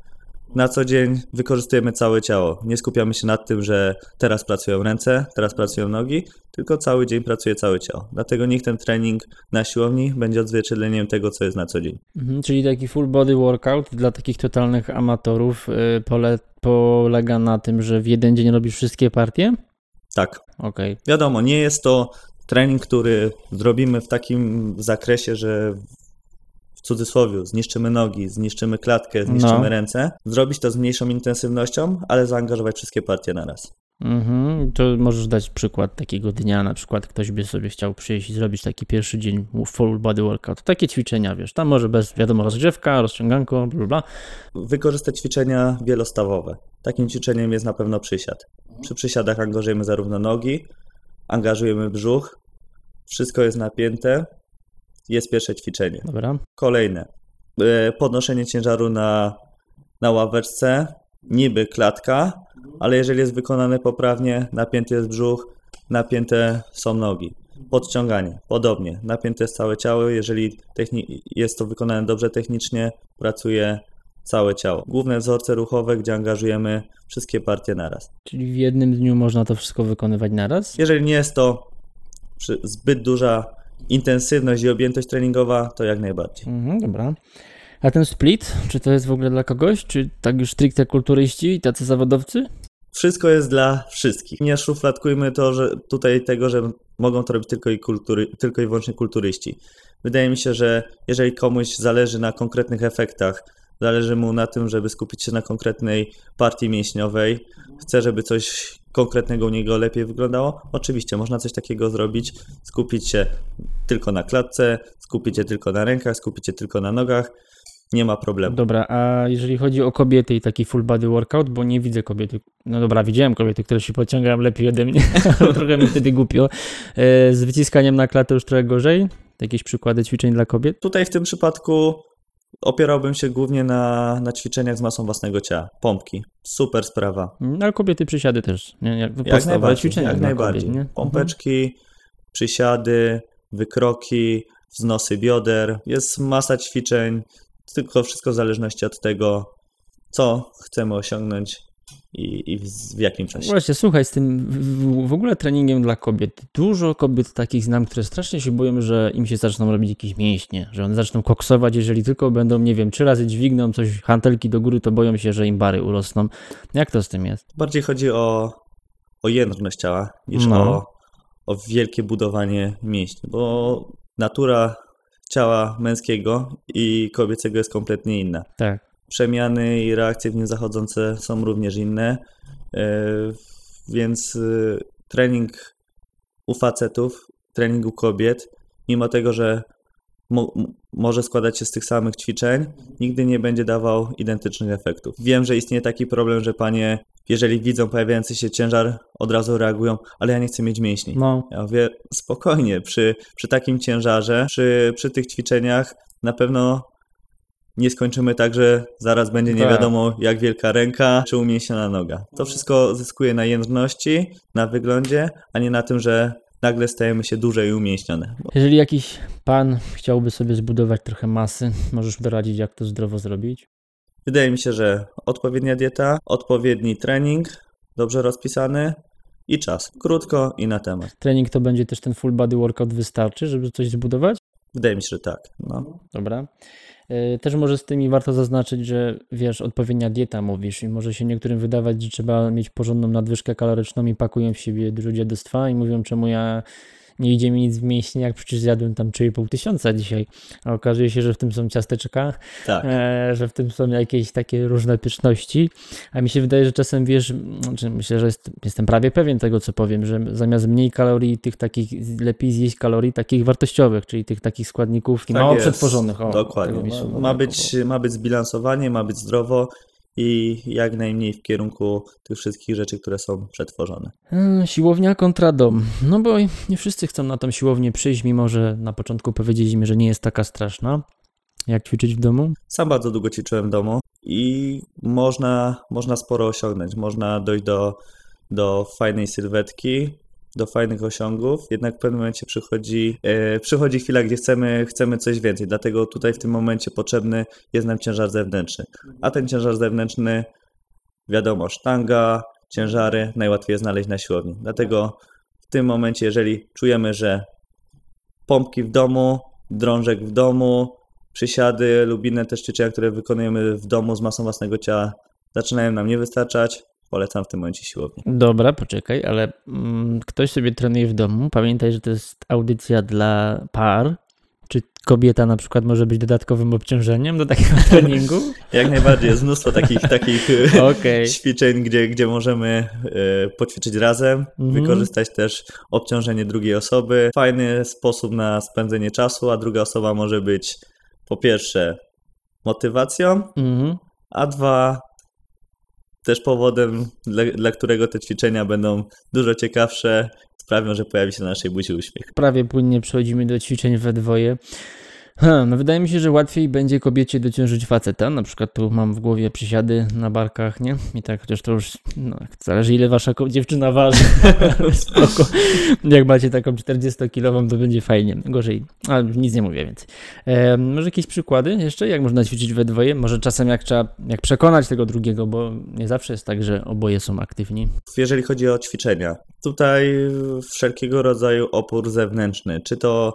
Na co dzień wykorzystujemy całe ciało. Nie skupiamy się nad tym, że teraz pracują ręce, teraz pracują nogi, tylko cały dzień pracuje całe ciało. Dlatego niech ten trening na siłowni będzie odzwierciedleniem tego, co jest na co dzień. Czyli taki full body workout dla takich totalnych amatorów polega na tym, że w jeden dzień robisz wszystkie partie? Tak. Okay. Wiadomo, nie jest to trening, który zrobimy w takim zakresie, że w cudzysłowie, zniszczymy nogi, zniszczymy klatkę, zniszczymy ręce, zrobić to z mniejszą intensywnością, ale zaangażować wszystkie partie naraz. Mhm, to możesz dać przykład takiego dnia, na przykład ktoś by sobie chciał przyjść i zrobić taki pierwszy dzień full body workout, takie ćwiczenia, wiesz, tam może bez, wiadomo, rozgrzewka, rozciąganko, bla, bla. Wykorzystać ćwiczenia wielostawowe. Takim ćwiczeniem jest na pewno przysiad. Przy przysiadach angażujemy zarówno nogi, angażujemy brzuch, wszystko jest napięte, jest pierwsze ćwiczenie. Dobra. Kolejne, podnoszenie ciężaru na ławeczce, niby klatka, ale jeżeli jest wykonane poprawnie, napięty jest brzuch, napięte są nogi. Podciąganie, podobnie, napięte jest całe ciało, jeżeli jest to wykonane dobrze technicznie, pracuje całe ciało. Główne wzorce ruchowe, gdzie angażujemy wszystkie partie naraz. Czyli w jednym dniu można to wszystko wykonywać naraz? Jeżeli nie jest to zbyt duża intensywność i objętość treningowa, to jak najbardziej. Mhm, dobra. A ten split, czy to jest w ogóle dla kogoś, czy tak już stricte kulturyści i tacy zawodowcy? Wszystko jest dla wszystkich. Nie szufladkujmy to, że tutaj tego, że mogą to robić tylko i wyłącznie kulturyści. Wydaje mi się, że jeżeli komuś zależy na konkretnych efektach, zależy mu na tym, żeby skupić się na konkretnej partii mięśniowej, chce, żeby coś konkretnego u niego lepiej wyglądało, oczywiście można coś takiego zrobić, skupić się tylko na klatce, skupić się tylko na rękach, skupić się tylko na nogach, nie ma problemu. Dobra, a jeżeli chodzi o kobiety i taki full body workout, bo nie widzę kobiety, no dobra, widziałem kobiety, które się podciągają lepiej ode mnie, trochę mi wtedy głupio, z wyciskaniem na klatę już trochę gorzej, jakieś przykłady ćwiczeń dla kobiet? Tutaj w tym przypadku opierałbym się głównie na ćwiczeniach z masą własnego ciała. Pompki. Super sprawa. Ale kobiety przysiady też. Jak najbardziej. Jak najbardziej. Kobiet, nie? Pompeczki, przysiady, wykroki, wznosy bioder. Jest masa ćwiczeń, tylko wszystko w zależności od tego, co chcemy osiągnąć i w jakim czasie. Właśnie, słuchaj, z tym w ogóle treningiem dla kobiet. Dużo kobiet takich znam, które strasznie się boją, że im się zaczną robić jakieś mięśnie, że one zaczną koksować, jeżeli tylko będą, nie wiem, 3 razy dźwigną coś, hantelki do góry, to boją się, że im bary urosną. Jak to z tym jest? Bardziej chodzi o jędrność ciała niż o wielkie budowanie mięśni, bo natura ciała męskiego i kobiecego jest kompletnie inna. Tak. Przemiany i reakcje w nim zachodzące są również inne, więc trening u facetów, trening u kobiet, mimo tego, że może składać się z tych samych ćwiczeń, nigdy nie będzie dawał identycznych efektów. Wiem, że istnieje taki problem, że panie, jeżeli widzą pojawiający się ciężar, od razu reagują, ale ja nie chcę mieć mięśni. No. Ja mówię, spokojnie, przy takim ciężarze, przy tych ćwiczeniach na pewno nie skończymy tak, że zaraz będzie nie wiadomo jak wielka ręka czy umięśniona noga. To wszystko zyskuje na jędrności, na wyglądzie, a nie na tym, że nagle stajemy się duże i umięśnione. Jeżeli jakiś pan chciałby sobie zbudować trochę masy, możesz doradzić, jak to zdrowo zrobić? Wydaje mi się, że odpowiednia dieta, odpowiedni trening, dobrze rozpisany i czas. Krótko i na temat. Trening to będzie też ten full body workout, wystarczy, żeby coś zbudować? Wydaje mi się, że tak. No. Dobra. Też może z tymi warto zaznaczyć, że wiesz, odpowiednia dieta mówisz i może się niektórym wydawać, że trzeba mieć porządną nadwyżkę kaloryczną i pakują w siebie dużo dziadostwa i mówią, czemu ja nie idzie mi nic w mięśnie, jak przecież zjadłem tam 3,5 tysiąca dzisiaj, a okazuje się, że w tym są ciasteczka, tak, że w tym są jakieś takie różne pyszności, a mi się wydaje, że czasem wiesz, znaczy myślę, że jestem prawie pewien tego, co powiem, że zamiast mniej kalorii, tych takich, lepiej zjeść kalorii takich wartościowych, czyli tych takich składników tak mało przetworzonych. O, dokładnie. Ma być zbilansowanie, ma być zdrowo i jak najmniej w kierunku tych wszystkich rzeczy, które są przetworzone. Siłownia kontra dom. No bo nie wszyscy chcą na tą siłownię przyjść, mimo że na początku powiedzieliśmy, że nie jest taka straszna. Jak ćwiczyć w domu? Sam bardzo długo ćwiczyłem w domu i można sporo osiągnąć. Można dojść do fajnej sylwetki, do fajnych osiągów, jednak w pewnym momencie przychodzi chwila, gdzie chcemy coś więcej, dlatego tutaj w tym momencie potrzebny jest nam ciężar zewnętrzny, a ten ciężar zewnętrzny, wiadomo, sztanga, ciężary najłatwiej jest znaleźć na siłowni, dlatego w tym momencie, jeżeli czujemy, że pompki w domu, drążek w domu, przysiady lub inne też ćwiczenia, które wykonujemy w domu z masą własnego ciała, zaczynają nam nie wystarczać, polecam w tym momencie siłownię. Dobra, poczekaj, ale ktoś sobie trenuje w domu. Pamiętaj, że to jest audycja dla par. Czy kobieta na przykład może być dodatkowym obciążeniem do takiego treningu? Jak najbardziej, jest mnóstwo takich ćwiczeń, gdzie możemy poćwiczyć razem, wykorzystać też obciążenie drugiej osoby. Fajny sposób na spędzenie czasu, a druga osoba może być po pierwsze motywacją, a dwa też powodem, dla którego te ćwiczenia będą dużo ciekawsze, sprawią, że pojawi się na naszej buzi uśmiech. Prawie płynnie przechodzimy do ćwiczeń we dwoje. No wydaje mi się, że łatwiej będzie kobiecie dociążyć faceta. Na przykład tu mam w głowie przysiady na barkach, nie? I tak, chociaż to już zależy, ile wasza dziewczyna waży. Spoko. Jak macie taką 40-kilową, to będzie fajnie. Gorzej, ale nic nie mówię więcej. Może jakieś przykłady jeszcze? Jak można ćwiczyć we dwoje? Może czasem jak przekonać tego drugiego, bo nie zawsze jest tak, że oboje są aktywni. Jeżeli chodzi o ćwiczenia, tutaj wszelkiego rodzaju opór zewnętrzny, czy to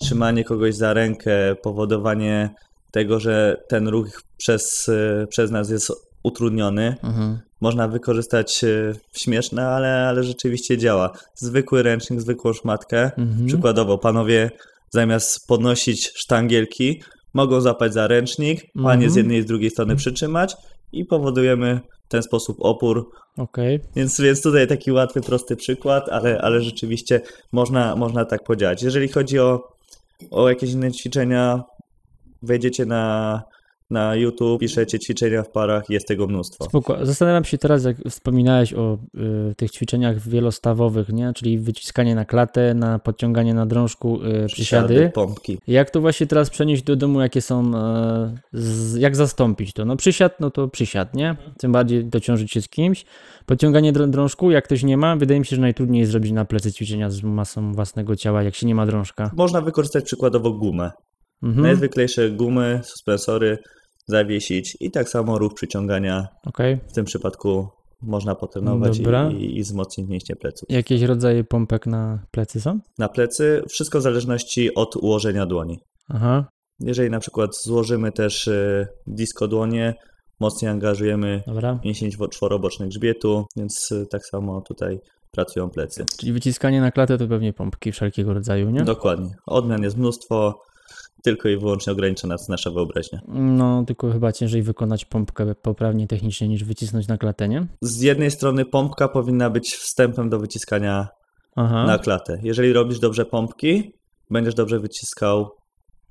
trzymanie kogoś za rękę, powodowanie tego, że ten ruch przez nas jest utrudniony. Można wykorzystać śmieszne, ale rzeczywiście działa. Zwykły ręcznik, zwykłą szmatkę. Przykładowo panowie zamiast podnosić sztangielki, mogą zapać za ręcznik, panie z jednej i z drugiej strony przytrzymać i powodujemy w ten sposób opór. Więc tutaj taki łatwy, prosty przykład, ale rzeczywiście można tak podziałać. Jeżeli chodzi o jakieś inne ćwiczenia, wejdziecie na YouTube, piszecie ćwiczenia w parach, jest tego mnóstwo. Spoko. Zastanawiam się teraz, jak wspominałeś o tych ćwiczeniach wielostawowych, nie? Czyli wyciskanie na klatę, na podciąganie na drążku, przysiady, pompki. Jak to właśnie teraz przenieść do domu, jakie są, jak zastąpić to? Przysiad, nie? Tym bardziej dociążyć się z kimś. Podciąganie drążku, jak ktoś nie ma, wydaje mi się, że najtrudniej jest zrobić na plecy ćwiczenia z masą własnego ciała, jak się nie ma drążka. Można wykorzystać przykładowo gumę. Najzwyklejsze gumy, suspensory zawiesić i tak samo ruch przyciągania. W tym przypadku można potrenować i wzmocnić mięśnie pleców. Jakieś rodzaje pompek na plecy są? Na plecy wszystko w zależności od ułożenia dłoni. Jeżeli na przykład złożymy też blisko dłonie, mocniej angażujemy mięsień czworoboczny grzbietu, więc tak samo tutaj pracują plecy. Czyli wyciskanie na klatę to pewnie pompki wszelkiego rodzaju, nie? Dokładnie. Odmian jest mnóstwo. Tylko i wyłącznie ogranicza nas nasza wyobraźnia. No, tylko chyba ciężej wykonać pompkę poprawnie technicznie niż wycisnąć na klatę, nie? Z jednej strony pompka powinna być wstępem do wyciskania na klatę. Jeżeli robisz dobrze pompki, będziesz dobrze wyciskał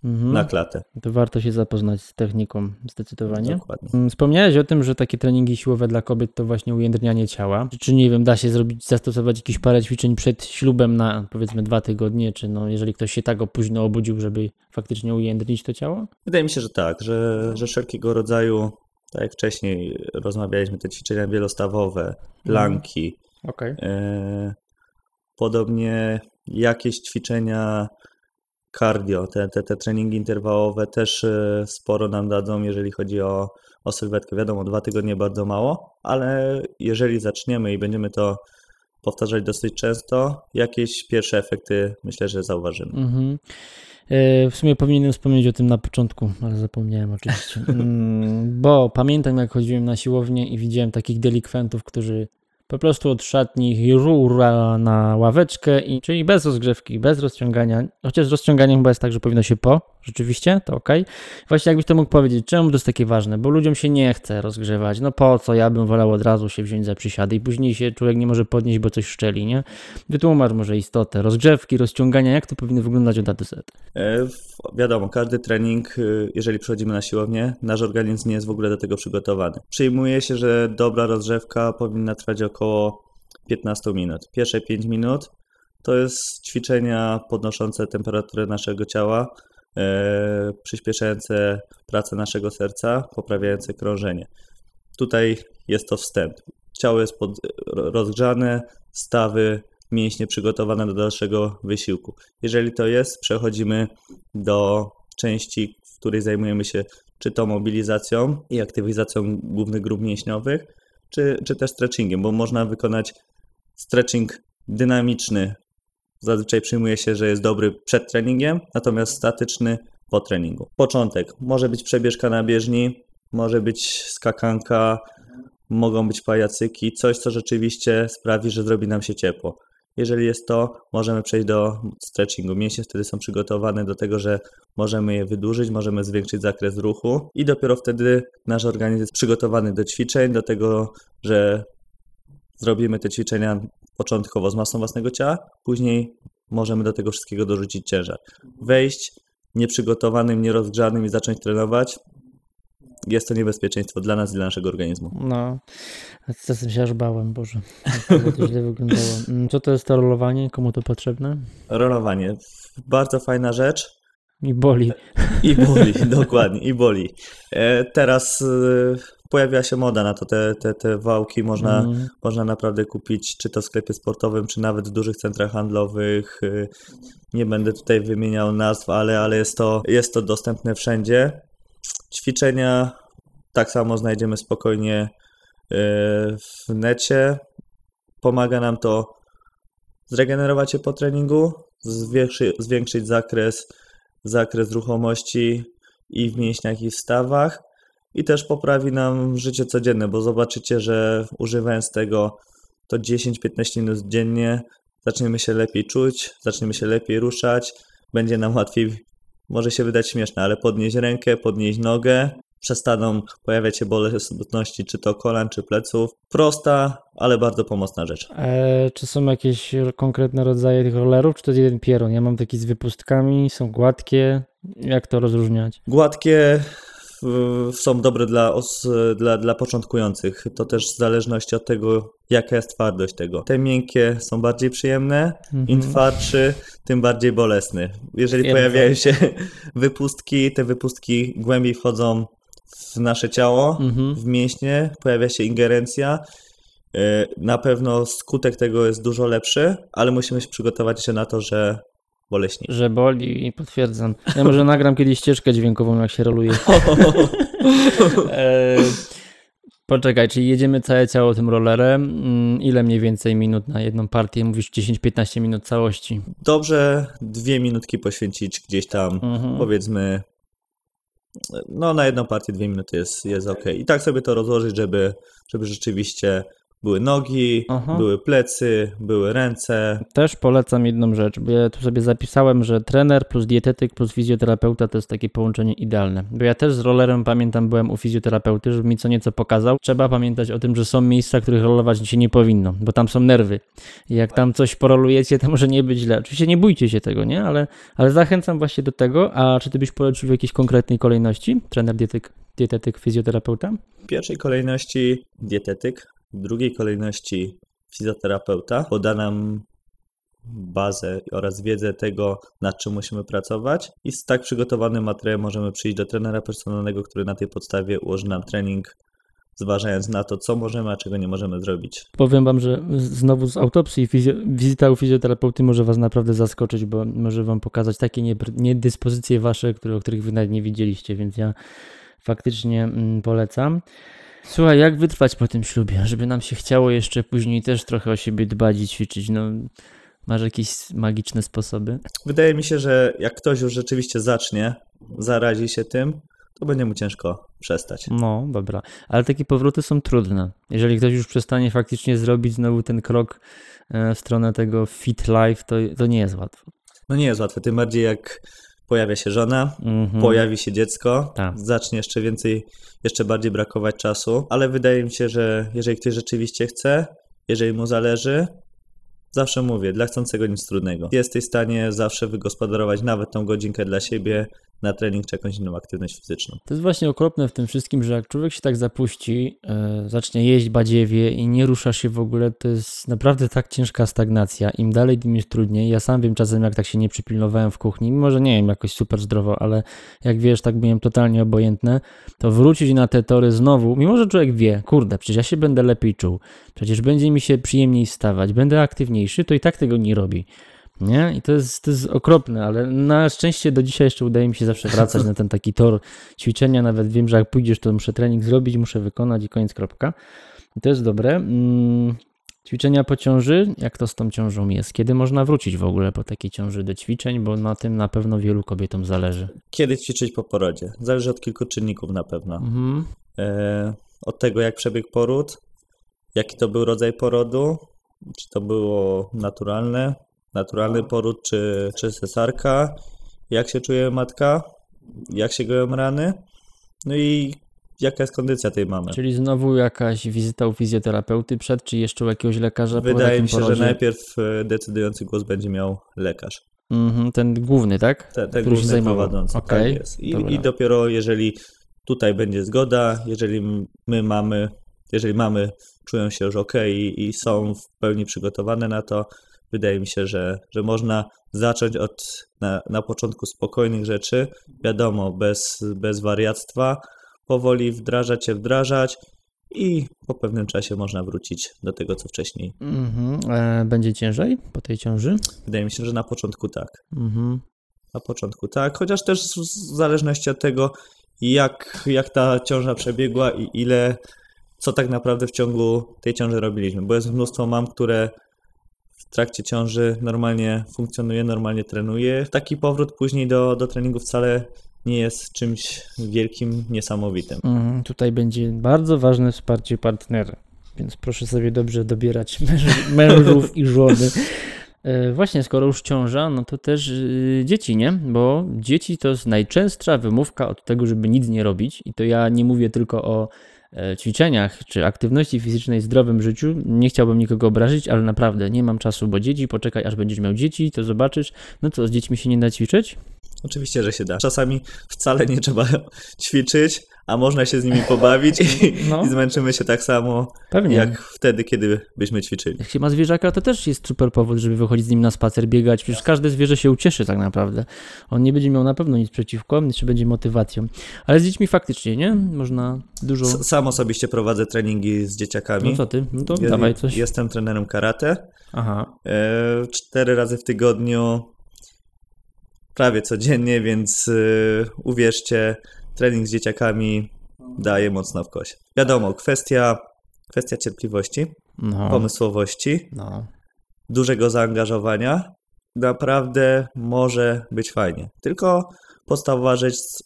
na klatę. To warto się zapoznać z techniką zdecydowanie. Dokładnie. Wspomniałeś o tym, że takie treningi siłowe dla kobiet to właśnie ujędrnianie ciała. Czy nie wiem, da się zastosować jakieś parę ćwiczeń przed ślubem na powiedzmy 2 tygodnie, czy jeżeli ktoś się tak późno obudził, żeby faktycznie ujędrnić to ciało? Wydaje mi się, że tak, że wszelkiego rodzaju, tak jak wcześniej rozmawialiśmy, te ćwiczenia wielostawowe, planki, podobnie jakieś ćwiczenia cardio, te treningi interwałowe też sporo nam dadzą, jeżeli chodzi o sylwetkę. Wiadomo, 2 tygodnie bardzo mało, ale jeżeli zaczniemy i będziemy to powtarzać dosyć często, jakieś pierwsze efekty myślę, że zauważymy. W sumie powinienem wspomnieć o tym na początku, ale zapomniałem oczywiście, bo pamiętam, jak chodziłem na siłownię i widziałem takich delikwentów, którzy po prostu od szatni rura na ławeczkę, czyli bez rozgrzewki, bez rozciągania. Chociaż rozciąganie chyba jest tak, że powinno się rzeczywiście, to Właśnie jakbyś to mógł powiedzieć, czemu to jest takie ważne, bo ludziom się nie chce rozgrzewać. No po co, ja bym wolał od razu się wziąć za przysiady i później się człowiek nie może podnieść, bo coś szczeli, nie? Wytłumacz może istotę rozgrzewki, rozciągania, jak to powinno wyglądać od A do Z. Wiadomo, każdy trening, jeżeli przychodzimy na siłownię, nasz organizm nie jest w ogóle do tego przygotowany. Przyjmuje się, że dobra rozgrzewka powinna trwać około 15 minut. Pierwsze 5 minut to jest ćwiczenia podnoszące temperaturę naszego ciała, przyspieszające pracę naszego serca, poprawiające krążenie. Tutaj jest to wstęp. Ciało jest rozgrzane, stawy, mięśnie przygotowane do dalszego wysiłku. Jeżeli to jest, przechodzimy do części, w której zajmujemy się czy to mobilizacją i aktywizacją głównych grup mięśniowych, czy też stretchingiem, bo można wykonać stretching dynamiczny. Zazwyczaj przyjmuje się, że jest dobry przed treningiem, natomiast statyczny po treningu. Początek. Może być przebieżka na bieżni, może być skakanka, mogą być pajacyki, coś, co rzeczywiście sprawi, że zrobi nam się ciepło. Jeżeli jest to, możemy przejść do stretchingu. Mięśnie wtedy są przygotowane do tego, że możemy je wydłużyć, możemy zwiększyć zakres ruchu i dopiero wtedy nasz organizm jest przygotowany do ćwiczeń, do tego, że zrobimy te ćwiczenia początkowo z masą własnego ciała, później możemy do tego wszystkiego dorzucić ciężar. Wejść nieprzygotowanym, nierozgrzanym i zacząć trenować, jest to niebezpieczeństwo dla nas i dla naszego organizmu. No, czasem się aż bałem, Boże. To źle wyglądało. Co to jest to rolowanie? Komu to potrzebne? Rolowanie. Bardzo fajna rzecz. I boli. I boli, dokładnie, i boli. Teraz pojawiła się moda na to, te wałki można naprawdę kupić, czy to w sklepie sportowym, czy nawet w dużych centrach handlowych. Nie będę tutaj wymieniał nazw, ale jest to dostępne wszędzie. Ćwiczenia tak samo znajdziemy spokojnie w necie. Pomaga nam to zregenerować się po treningu, zwiększyć zakres ruchomości i w mięśniach, i w stawach, i też poprawi nam życie codzienne, bo zobaczycie, że używając tego to 10-15 minut dziennie zaczniemy się lepiej czuć, zaczniemy się lepiej ruszać, będzie nam łatwiej, może się wydać śmieszne, ale podnieść rękę, podnieść nogę, przestaną pojawiać się bolesności czy to kolan, czy pleców. Prosta, ale bardzo pomocna rzecz. Czy są jakieś konkretne rodzaje tych rollerów, czy to jest jeden pierun? Ja mam taki z wypustkami, są gładkie. Jak to rozróżniać? Gładkie są dobre dla początkujących. To też w zależności od tego, jaka jest twardość tego. Te miękkie są bardziej przyjemne, im twardszy, tym bardziej bolesny. Jeżeli pojawiają się wypustki, te wypustki głębiej wchodzą w nasze ciało, w mięśnie, pojawia się ingerencja. Na pewno skutek tego jest dużo lepszy, ale musimy się przygotować się na to, że boleśnie. Że boli, i potwierdzam. Ja może nagram kiedyś ścieżkę dźwiękową, jak się roluje. Poczekaj, czyli jedziemy całe ciało tym rollerem. Ile mniej więcej minut na jedną partię? Mówisz 10-15 minut całości. Dobrze 2 minutki poświęcić gdzieś tam, powiedzmy, no na jedną partię 2 minuty jest ok. I tak sobie to rozłożyć, żeby rzeczywiście były nogi, były plecy, były ręce. Też polecam jedną rzecz, bo ja tu sobie zapisałem, że trener plus dietetyk plus fizjoterapeuta to jest takie połączenie idealne. Bo ja też z rollerem pamiętam, byłem u fizjoterapeuty, żeby mi co nieco pokazał. Trzeba pamiętać o tym, że są miejsca, których rolować się nie powinno, bo tam są nerwy. I jak tam coś porolujecie, to może nie być źle. Oczywiście nie bójcie się tego, nie? Ale zachęcam właśnie do tego. A czy ty byś polecił w jakiejś konkretnej kolejności? Trener, dietetyk, fizjoterapeuta? W pierwszej kolejności dietetyk. W drugiej kolejności fizjoterapeuta poda nam bazę oraz wiedzę tego, nad czym musimy pracować, i z tak przygotowanym materiałem możemy przyjść do trenera personalnego, który na tej podstawie ułoży nam trening, zważając na to, co możemy, a czego nie możemy zrobić. Powiem wam, że znowu z autopsji wizyta u fizjoterapeuty może was naprawdę zaskoczyć, bo może wam pokazać takie niedyspozycje wasze, o których wy nawet nie widzieliście, więc ja faktycznie polecam. Słuchaj, jak wytrwać po tym ślubie, żeby nam się chciało jeszcze później też trochę o siebie dbać i ćwiczyć? No, masz jakieś magiczne sposoby? Wydaje mi się, że jak ktoś już rzeczywiście zacznie, zarazi się tym, to będzie mu ciężko przestać. No, dobra. Ale takie powroty są trudne. Jeżeli ktoś już przestanie faktycznie zrobić znowu ten krok w stronę tego fit life, to nie jest łatwo. No nie jest łatwe, tym bardziej jak pojawia się żona, pojawi się dziecko, zacznie jeszcze bardziej brakować czasu, ale wydaje mi się, że jeżeli ktoś rzeczywiście chce, jeżeli mu zależy, zawsze mówię, dla chcącego nic trudnego. Jesteś w stanie zawsze wygospodarować nawet tą godzinkę dla siebie na trening czy jakąś inną aktywność fizyczną. To jest właśnie okropne w tym wszystkim, że jak człowiek się tak zapuści, zacznie jeść badziewie i nie rusza się w ogóle, to jest naprawdę tak ciężka stagnacja. Im dalej, tym jest trudniej. Ja sam wiem czasem, jak tak się nie przypilnowałem w kuchni, mimo że nie wiem jakoś super zdrowo, ale jak wiesz, tak byłem totalnie obojętny, to wrócić na te tory znowu, mimo że człowiek wie, kurde, przecież ja się będę lepiej czuł, przecież będzie mi się przyjemniej wstawać, będę aktywniejszy, to i tak tego nie robi. Nie? I to jest okropne, ale na szczęście do dzisiaj jeszcze udaje mi się zawsze wracać na ten taki tor ćwiczenia. Nawet wiem, że jak pójdziesz, to muszę trening zrobić, muszę wykonać i koniec, kropka. I to jest dobre. Ćwiczenia po ciąży, jak to z tą ciążą jest? Kiedy można wrócić w ogóle po takiej ciąży do ćwiczeń, bo na tym na pewno wielu kobietom zależy. Kiedy ćwiczyć po porodzie? Zależy od kilku czynników na pewno. Od tego, jak przebiegł poród, jaki to był rodzaj porodu, czy to było naturalny poród, czy cesarka, jak się czuje matka, jak się goją rany, no i jaka jest kondycja tej mamy. Czyli znowu jakaś wizyta u fizjoterapeuty przed, czy jeszcze u jakiegoś lekarza? Wydaje mi się, że najpierw decydujący głos będzie miał lekarz. Ten główny, tak? Ten główny prowadzący, okay. Tak jest. I dopiero jeżeli tutaj będzie zgoda, jeżeli mamy, czują się już okej i są w pełni przygotowane na to, wydaje mi się, że można zacząć od na początku spokojnych rzeczy, wiadomo, bez wariactwa, powoli wdrażać i po pewnym czasie można wrócić do tego, co wcześniej. Będzie ciężej po tej ciąży? Wydaje mi się, że na początku tak. Na początku tak, chociaż też w zależności od tego, jak ta ciąża przebiegła i co tak naprawdę w ciągu tej ciąży robiliśmy, bo jest mnóstwo mam, które w trakcie ciąży normalnie funkcjonuje, normalnie trenuje. Taki powrót później do treningu wcale nie jest czymś wielkim, niesamowitym. Tutaj będzie bardzo ważne wsparcie partnera, więc proszę sobie dobrze dobierać mężów i żony. Właśnie, skoro już ciąża, no to też dzieci, nie? Bo dzieci to jest najczęstsza wymówka od tego, żeby nic nie robić. I to ja nie mówię tylko o ćwiczeniach czy aktywności fizycznej, zdrowym życiu. Nie chciałbym nikogo obrazić, ale naprawdę nie mam czasu, bo dzieci, poczekaj aż będziesz miał dzieci, to zobaczysz. No co, z dziećmi się nie da ćwiczyć? Oczywiście, że się da. Czasami wcale nie trzeba ćwiczyć, a można się z nimi pobawić i zmęczymy się tak samo, pewnie, jak wtedy, kiedy byśmy ćwiczyli. Jak się ma zwierzaka, to też jest super powód, żeby wychodzić z nim na spacer, biegać. Przecież każde zwierzę się ucieszy tak naprawdę. On nie będzie miał na pewno nic przeciwko, jeszcze będzie motywacją. Ale z dziećmi faktycznie, nie? Można dużo... Sam osobiście prowadzę treningi z dzieciakami. No co ty? No to dawaj coś. Jestem trenerem karate. Aha. 4 razy w tygodniu, prawie codziennie, więc uwierzcie... Trening z dzieciakami daje mocno w kość. Wiadomo, kwestia cierpliwości, pomysłowości, dużego zaangażowania. Naprawdę może być fajnie. Tylko podstawowa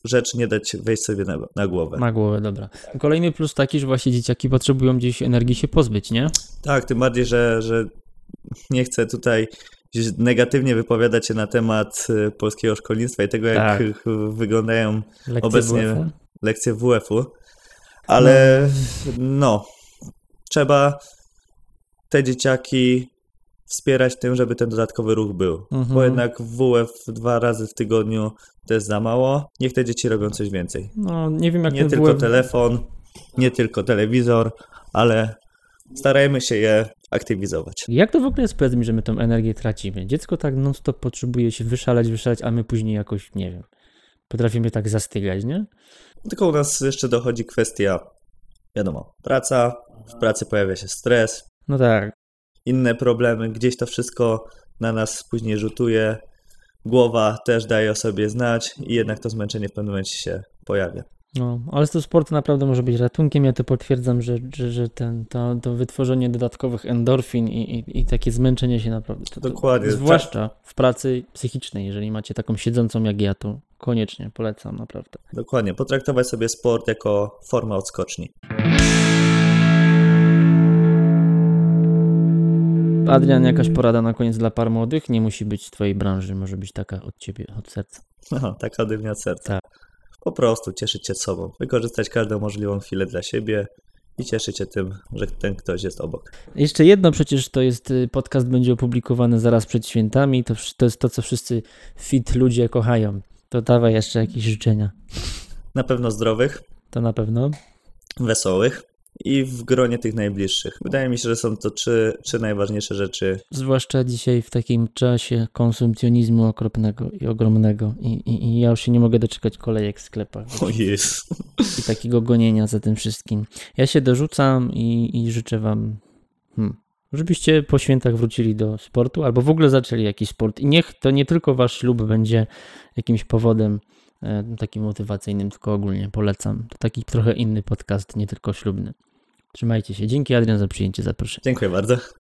rzecz nie dać wejść sobie na głowę. Na głowę, dobra. Kolejny plus taki, że właśnie dzieciaki potrzebują gdzieś energii się pozbyć, nie? Tak, tym bardziej, że nie chcę tutaj negatywnie wypowiadać się na temat polskiego szkolnictwa i tego, jak wyglądają obecnie lekcje WF-u, ale trzeba te dzieciaki wspierać tym, żeby ten dodatkowy ruch był, bo jednak WF 2 razy w tygodniu to jest za mało, niech te dzieci robią coś więcej. No, nie wiem, jak nie tylko WF... telefon, nie tylko telewizor, ale starajmy się je aktywizować. Jak to w ogóle jest, powiedz mi, że my tą energię tracimy? Dziecko tak non-stop potrzebuje się wyszalać, a my później jakoś, nie wiem, potrafimy tak zastygać, nie? Tylko u nas jeszcze dochodzi kwestia, wiadomo, praca, w pracy pojawia się stres. No tak. Inne problemy, gdzieś to wszystko na nas później rzutuje, głowa też daje o sobie znać i jednak to zmęczenie w pewnym momencie się pojawia. No, ale z tego sportu naprawdę może być ratunkiem. Ja to potwierdzam, że to wytworzenie dodatkowych endorfin i takie zmęczenie się naprawdę... Dokładnie. Zwłaszcza w pracy psychicznej, jeżeli macie taką siedzącą jak ja, to koniecznie polecam naprawdę. Dokładnie. Potraktować sobie sport jako formę odskoczni. Adrian, jakaś porada na koniec dla par młodych? Nie musi być z twojej branży, może być taka od ciebie, od serca. No, taka ode mnie od serca. Tak. Po prostu cieszyć się sobą, wykorzystać każdą możliwą chwilę dla siebie i cieszyć się tym, że ten ktoś jest obok. Jeszcze jedno, przecież to jest, podcast będzie opublikowany zaraz przed świętami, to jest to, co wszyscy fit ludzie kochają. To dawaj jeszcze jakieś życzenia. Na pewno zdrowych. To na pewno. Wesołych. I w gronie tych najbliższych. Wydaje mi się, że są to trzy najważniejsze rzeczy. Zwłaszcza dzisiaj w takim czasie konsumpcjonizmu okropnego i ogromnego. I ja już się nie mogę doczekać kolejek w sklepach. O jest. I takiego gonienia za tym wszystkim. Ja się dorzucam i życzę wam, żebyście po świętach wrócili do sportu albo w ogóle zaczęli jakiś sport. I niech to nie tylko wasz ślub będzie jakimś powodem takim motywacyjnym, tylko ogólnie polecam. To taki trochę inny podcast, nie tylko ślubny. Trzymajcie się. Dzięki, Adrian, za przyjęcie zaproszenia. Dziękuję bardzo.